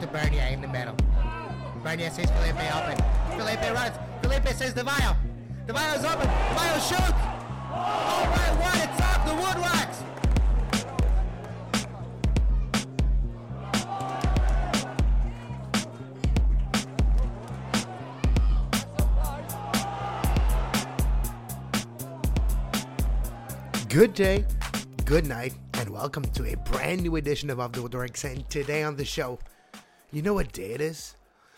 to Bernier in the middle. Bernier sees Felipe open. Felipe runs. Felipe says Devayo. Devayo's open. Devayo shoots. All right, one. It's off the Woodworkx. Good day, good night, and welcome to a brand new edition of Off the Woodworkx. And today on the show, you know what day it is?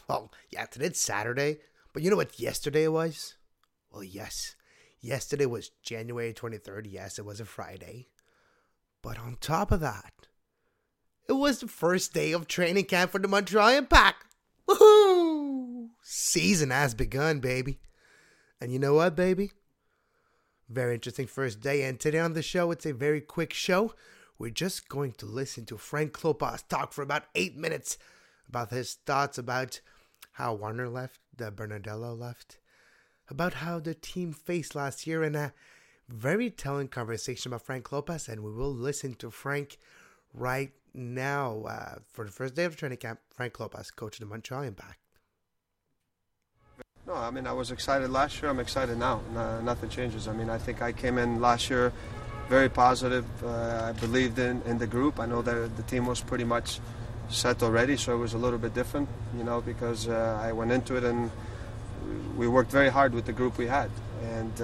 Well, yeah, today's Saturday, but you know what yesterday was? Well, yes, yesterday was January 23rd. Yes, it was a Friday. But on top of that, it was the first day of training camp for the Montreal Impact. Woohoo! Season has begun, baby. And you know what, baby? Very interesting first day, and today on the show, it's a very quick show. We're just going to listen to Frank Klopas talk for about 8 minutes about his thoughts about how Warner left, that Bernardello left, about how the team faced last year, and a very telling conversation about Frank Klopas, and we will listen to Frank right now. For the first day of training camp, Frank Klopas, coach of the Montreal Impact. No, I mean, I was excited last year. I'm excited now. Nothing changes. I mean, I think I came in last year very positive. I believed in the group. I know that the team was pretty much set already, so it was a little bit different, you know, because I went into it and we worked very hard with the group we had. And,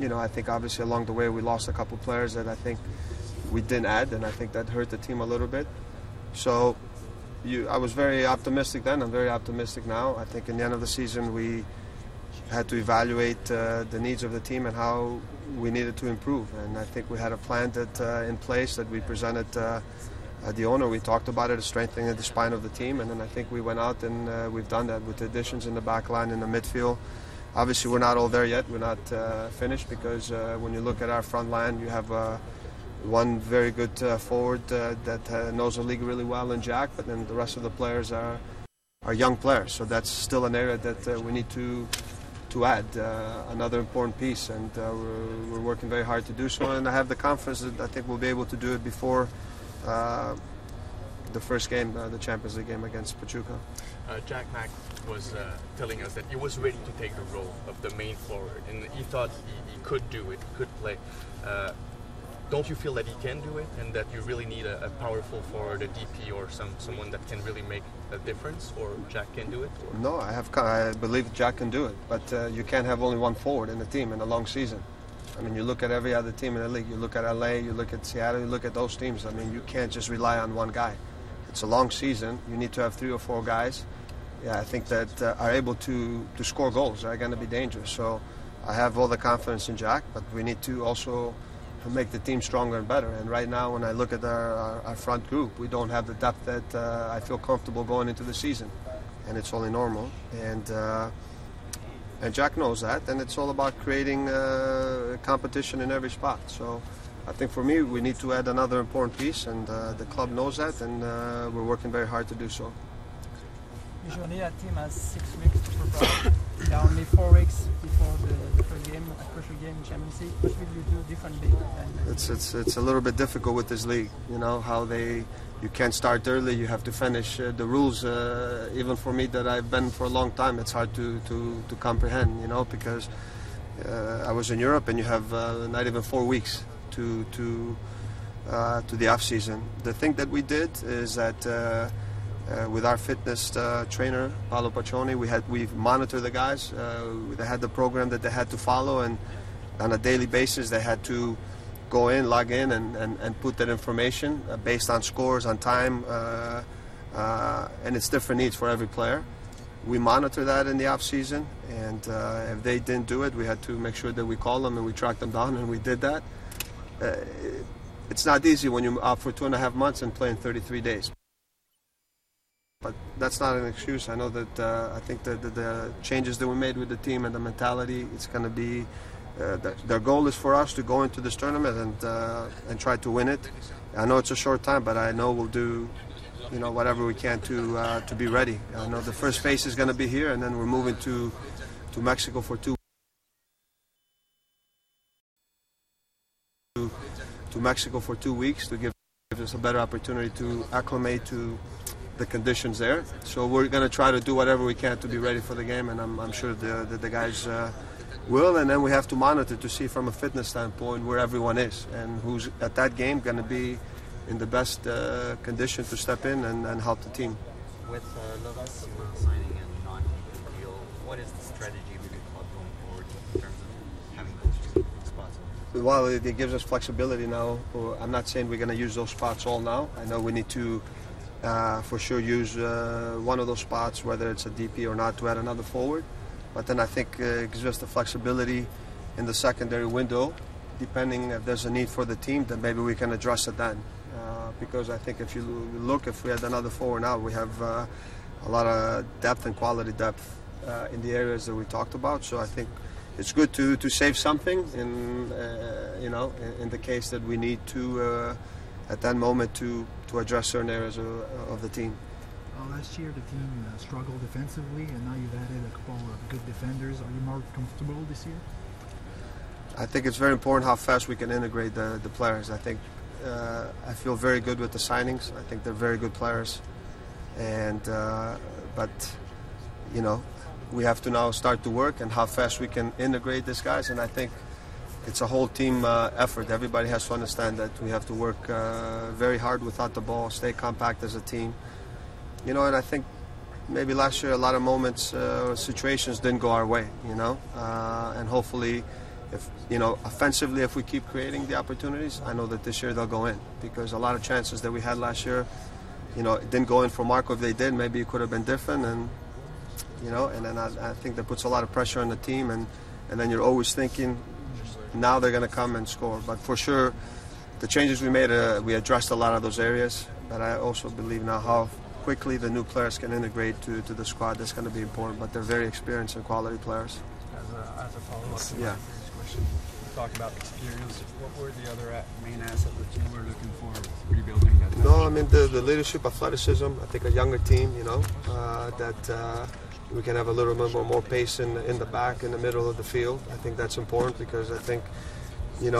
you know, I think obviously along the way we lost a couple players that I think we didn't add, and I think that hurt the team a little bit. So... I was very optimistic then. I'm very optimistic now. I think in the end of the season we had to evaluate the needs of the team and how we needed to improve. And I think we had a plan that in place that we presented the owner. We talked about it, strengthening the spine of the team. And then I think we went out and we've done that with the additions in the back line, in the midfield. Obviously, we're not all there yet. We're not finished because when you look at our front line, you have... one very good forward that knows the league really well in Jack, but then the rest of the players are young players. So that's still an area that we need to add, another important piece. And we're working very hard to do so. And I have the confidence that I think we'll be able to do it before the first game, the Champions League game against Pachuca. Jack Mack was telling us that he was ready to take the role of the main forward. And he thought he could do it, could play. Don't you feel that he can do it and that you really need a powerful forward, a DP or someone that can really make a difference, or Jack can do it? Or? No, I believe Jack can do it, but you can't have only one forward in the team in a long season. I mean, you look at every other team in the league. You look at LA, you look at Seattle, you look at those teams. I mean, you can't just rely on one guy. It's a long season. You need to have 3 or 4 guys, I think, that are able to score goals, are going to be dangerous. So I have all the confidence in Jack, but we need to also... make the team stronger and better. And right now, when I look at our front group, we don't have the depth that I feel comfortable going into the season, and it's only normal. And Jack knows that, and it's all about creating competition in every spot. So I think for me, we need to add another important piece, and the club knows that, and we're working very hard to do so. Usually a team has 6 weeks to prepare. There are only 4 weeks before the first game, a crucial game in Champions League. What will you do differently? It's a little bit difficult with this league, you know, how you can't start early, you have to finish. The rules, even for me that I've been for a long time, it's hard to comprehend, you know, because I was in Europe and you have not even 4 weeks to the off season. The thing that we did is that. With our fitness trainer, Paolo Pacione, we monitored the guys. They had the program that they had to follow, and on a daily basis they had to go in, log in, and put that information based on scores, on time, and it's different needs for every player. We monitor that in the off-season, and if they didn't do it, we had to make sure that we call them and we track them down, and we did that. It's not easy when you're out for 2.5 months and playing 33 days. But that's not an excuse. I know that I think that the changes that we made with the team and the mentality, it's going to be their goal is for us to go into this tournament and try to win it. I know it's a short time, but I know we'll do, you know, whatever we can to be ready. I know the first phase is going to be here, and then we're moving to Mexico for 2 weeks. To Mexico for 2 weeks to give us a better opportunity to acclimate to the conditions there. So we're going to try to do whatever we can to be ready for the game, and I'm sure the guys will. And then we have to monitor to see from a fitness standpoint where everyone is and who's at that game going to be in the best condition to step in and help the team. With Lovas signing a non-compete deal, what is the strategy for the club going forward in terms of having those two spots? Well, it gives us flexibility now. I'm not saying we're going to use those spots all now. I know we need to for sure use one of those spots, whether it's a DP or not, to add another forward. But then I think it gives us the flexibility in the secondary window. Depending if there's a need for the team, then maybe we can address it then. Because I think if you look, if we had another forward now, we have a lot of depth and quality depth in the areas that we talked about. So I think it's good to save something in the case that we need to, at that moment, to address certain areas of the team. Well, last year the team struggled defensively, and now you've added a couple of good defenders. Are you more comfortable this year? I think it's very important how fast we can integrate the players. I think I feel very good with the signings. I think they're very good players, and but we have to now start to work and how fast we can integrate these guys. And I think it's a whole team effort. Everybody has to understand that we have to work very hard without the ball, stay compact as a team. And I think maybe last year a lot of moments or situations didn't go our way. And hopefully, if offensively, if we keep creating the opportunities, I know that this year they'll go in, because a lot of chances that we had last year, it didn't go in for Marco. If they did, maybe it could have been different, and and then I think that puts a lot of pressure on the team, and then you're always thinking now they're going to come and score. But for sure, the changes we made, we addressed a lot of those areas. But I also believe now how quickly the new players can integrate to the squad. That's going to be important. But they're very experienced and quality players. As a follow-up to my previous question, you talked about experience. What were the other main assets that you were looking for rebuilding that? No, I mean the leadership, athleticism. I think a younger team, we can have a little bit more pace in the back, in the middle of the field. I think that's important, because I think,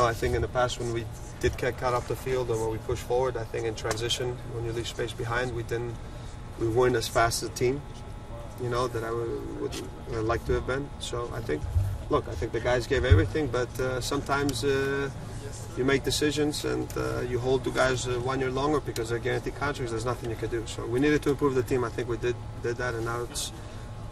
I think in the past when we did get cut off the field or when we pushed forward, I think in transition when you leave space behind, we weren't as fast as a team. That I would like to have been. So I think, look, I think the guys gave everything, but sometimes you make decisions and you hold the guys 1 year longer because they're guaranteed contracts. There's nothing you can do. So we needed to improve the team. I think we did that, and now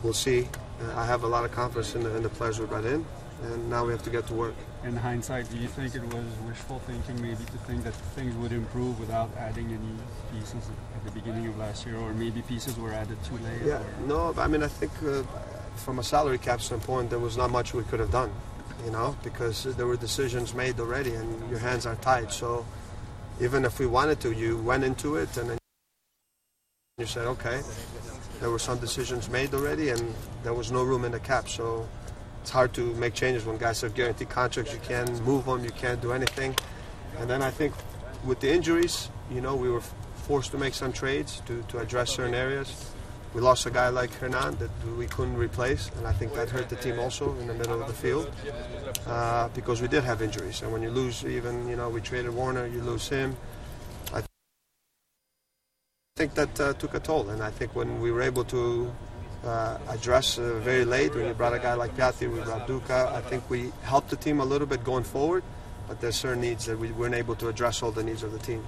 we'll see. I have a lot of confidence in the players we brought in, and now we have to get to work. In hindsight, do you think it was wishful thinking maybe to think that things would improve without adding any pieces at the beginning of last year, or maybe pieces were added too late? Yeah, no, I mean, I think from a salary cap standpoint, there was not much we could have done, because there were decisions made already and your hands are tied. So even if we wanted to, you went into it and then you said, okay, there were some decisions made already and there was no room in the cap. So it's hard to make changes when guys have guaranteed contracts. You can't move them, you can't do anything. And then I think with the injuries, we were forced to make some trades to address certain areas. We lost a guy like Hernan that we couldn't replace, and I think that hurt the team also in the middle of the field because we did have injuries. And when you lose, even, we traded Warner, you lose him. I think that took a toll, and I think when we were able to address very late. When we brought a guy like Piatti, we brought Duka. I think we helped the team a little bit going forward, but there's certain needs that we weren't able to address all the needs of the team.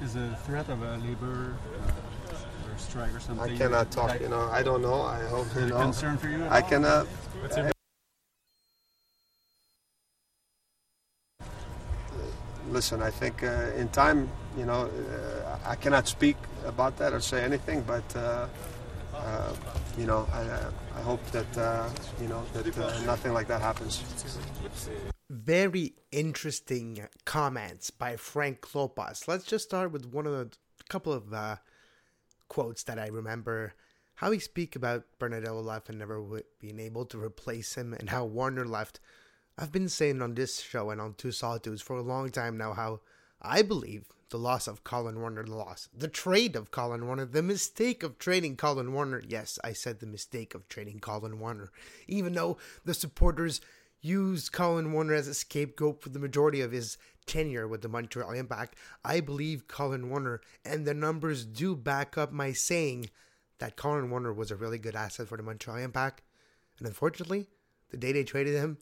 Is the threat of a labor or strike or something? I cannot talk. I don't know. I hope concern for you. I cannot. What's your listen, I think in time, I cannot speak about that or say anything, but. I hope that nothing like that happens. Very interesting comments by Frank Klopas. Let's just start with a couple of quotes that I remember. How he speak about Bernardello left and never being able to replace him, and how Warner left. I've been saying on this show and on Two Solitudes for a long time now how I believe the loss of Colin Warner, the trade of Colin Warner, the mistake of trading Colin Warner. Yes, I said the mistake of trading Colin Warner. Even though the supporters used Colin Warner as a scapegoat for the majority of his tenure with the Montreal Impact, I believe Colin Warner, and the numbers do back up my saying that Colin Warner was a really good asset for the Montreal Impact. And unfortunately, the day they traded him,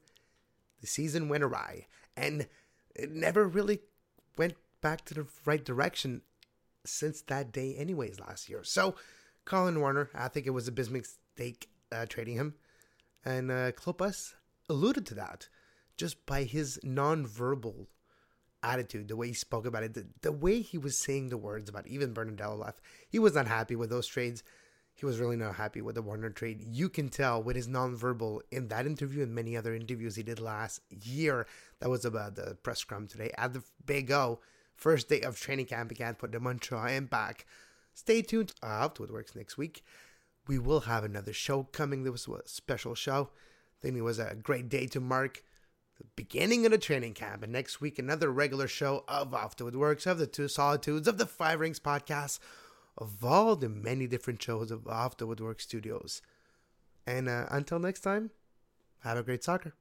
the season went awry, and it never really went back to the right direction since that day anyways last year. So, Colin Warner, I think it was a big mistake trading him, and Klopas alluded to that just by his non-verbal attitude, the way he spoke about it, the way he was saying the words about it. Even Bernardello left. He was not happy with those trades. He was really not happy with the Warner trade. You can tell with his non-verbal in that interview and many other interviews he did last year. That was about the press scrum today at the Big O, first day of training camp again for the Montreal Impact. Stay tuned. Off the Woodworkx next week. We will have another show coming. This was a special show. I think it was a great day to mark the beginning of the training camp. And next week, another regular show of Off the Woodworkx, of the Two Solitudes, of the Five Rings podcast, of all the many different shows of Off the Woodworkx Studios. And until next time, have a great soccer.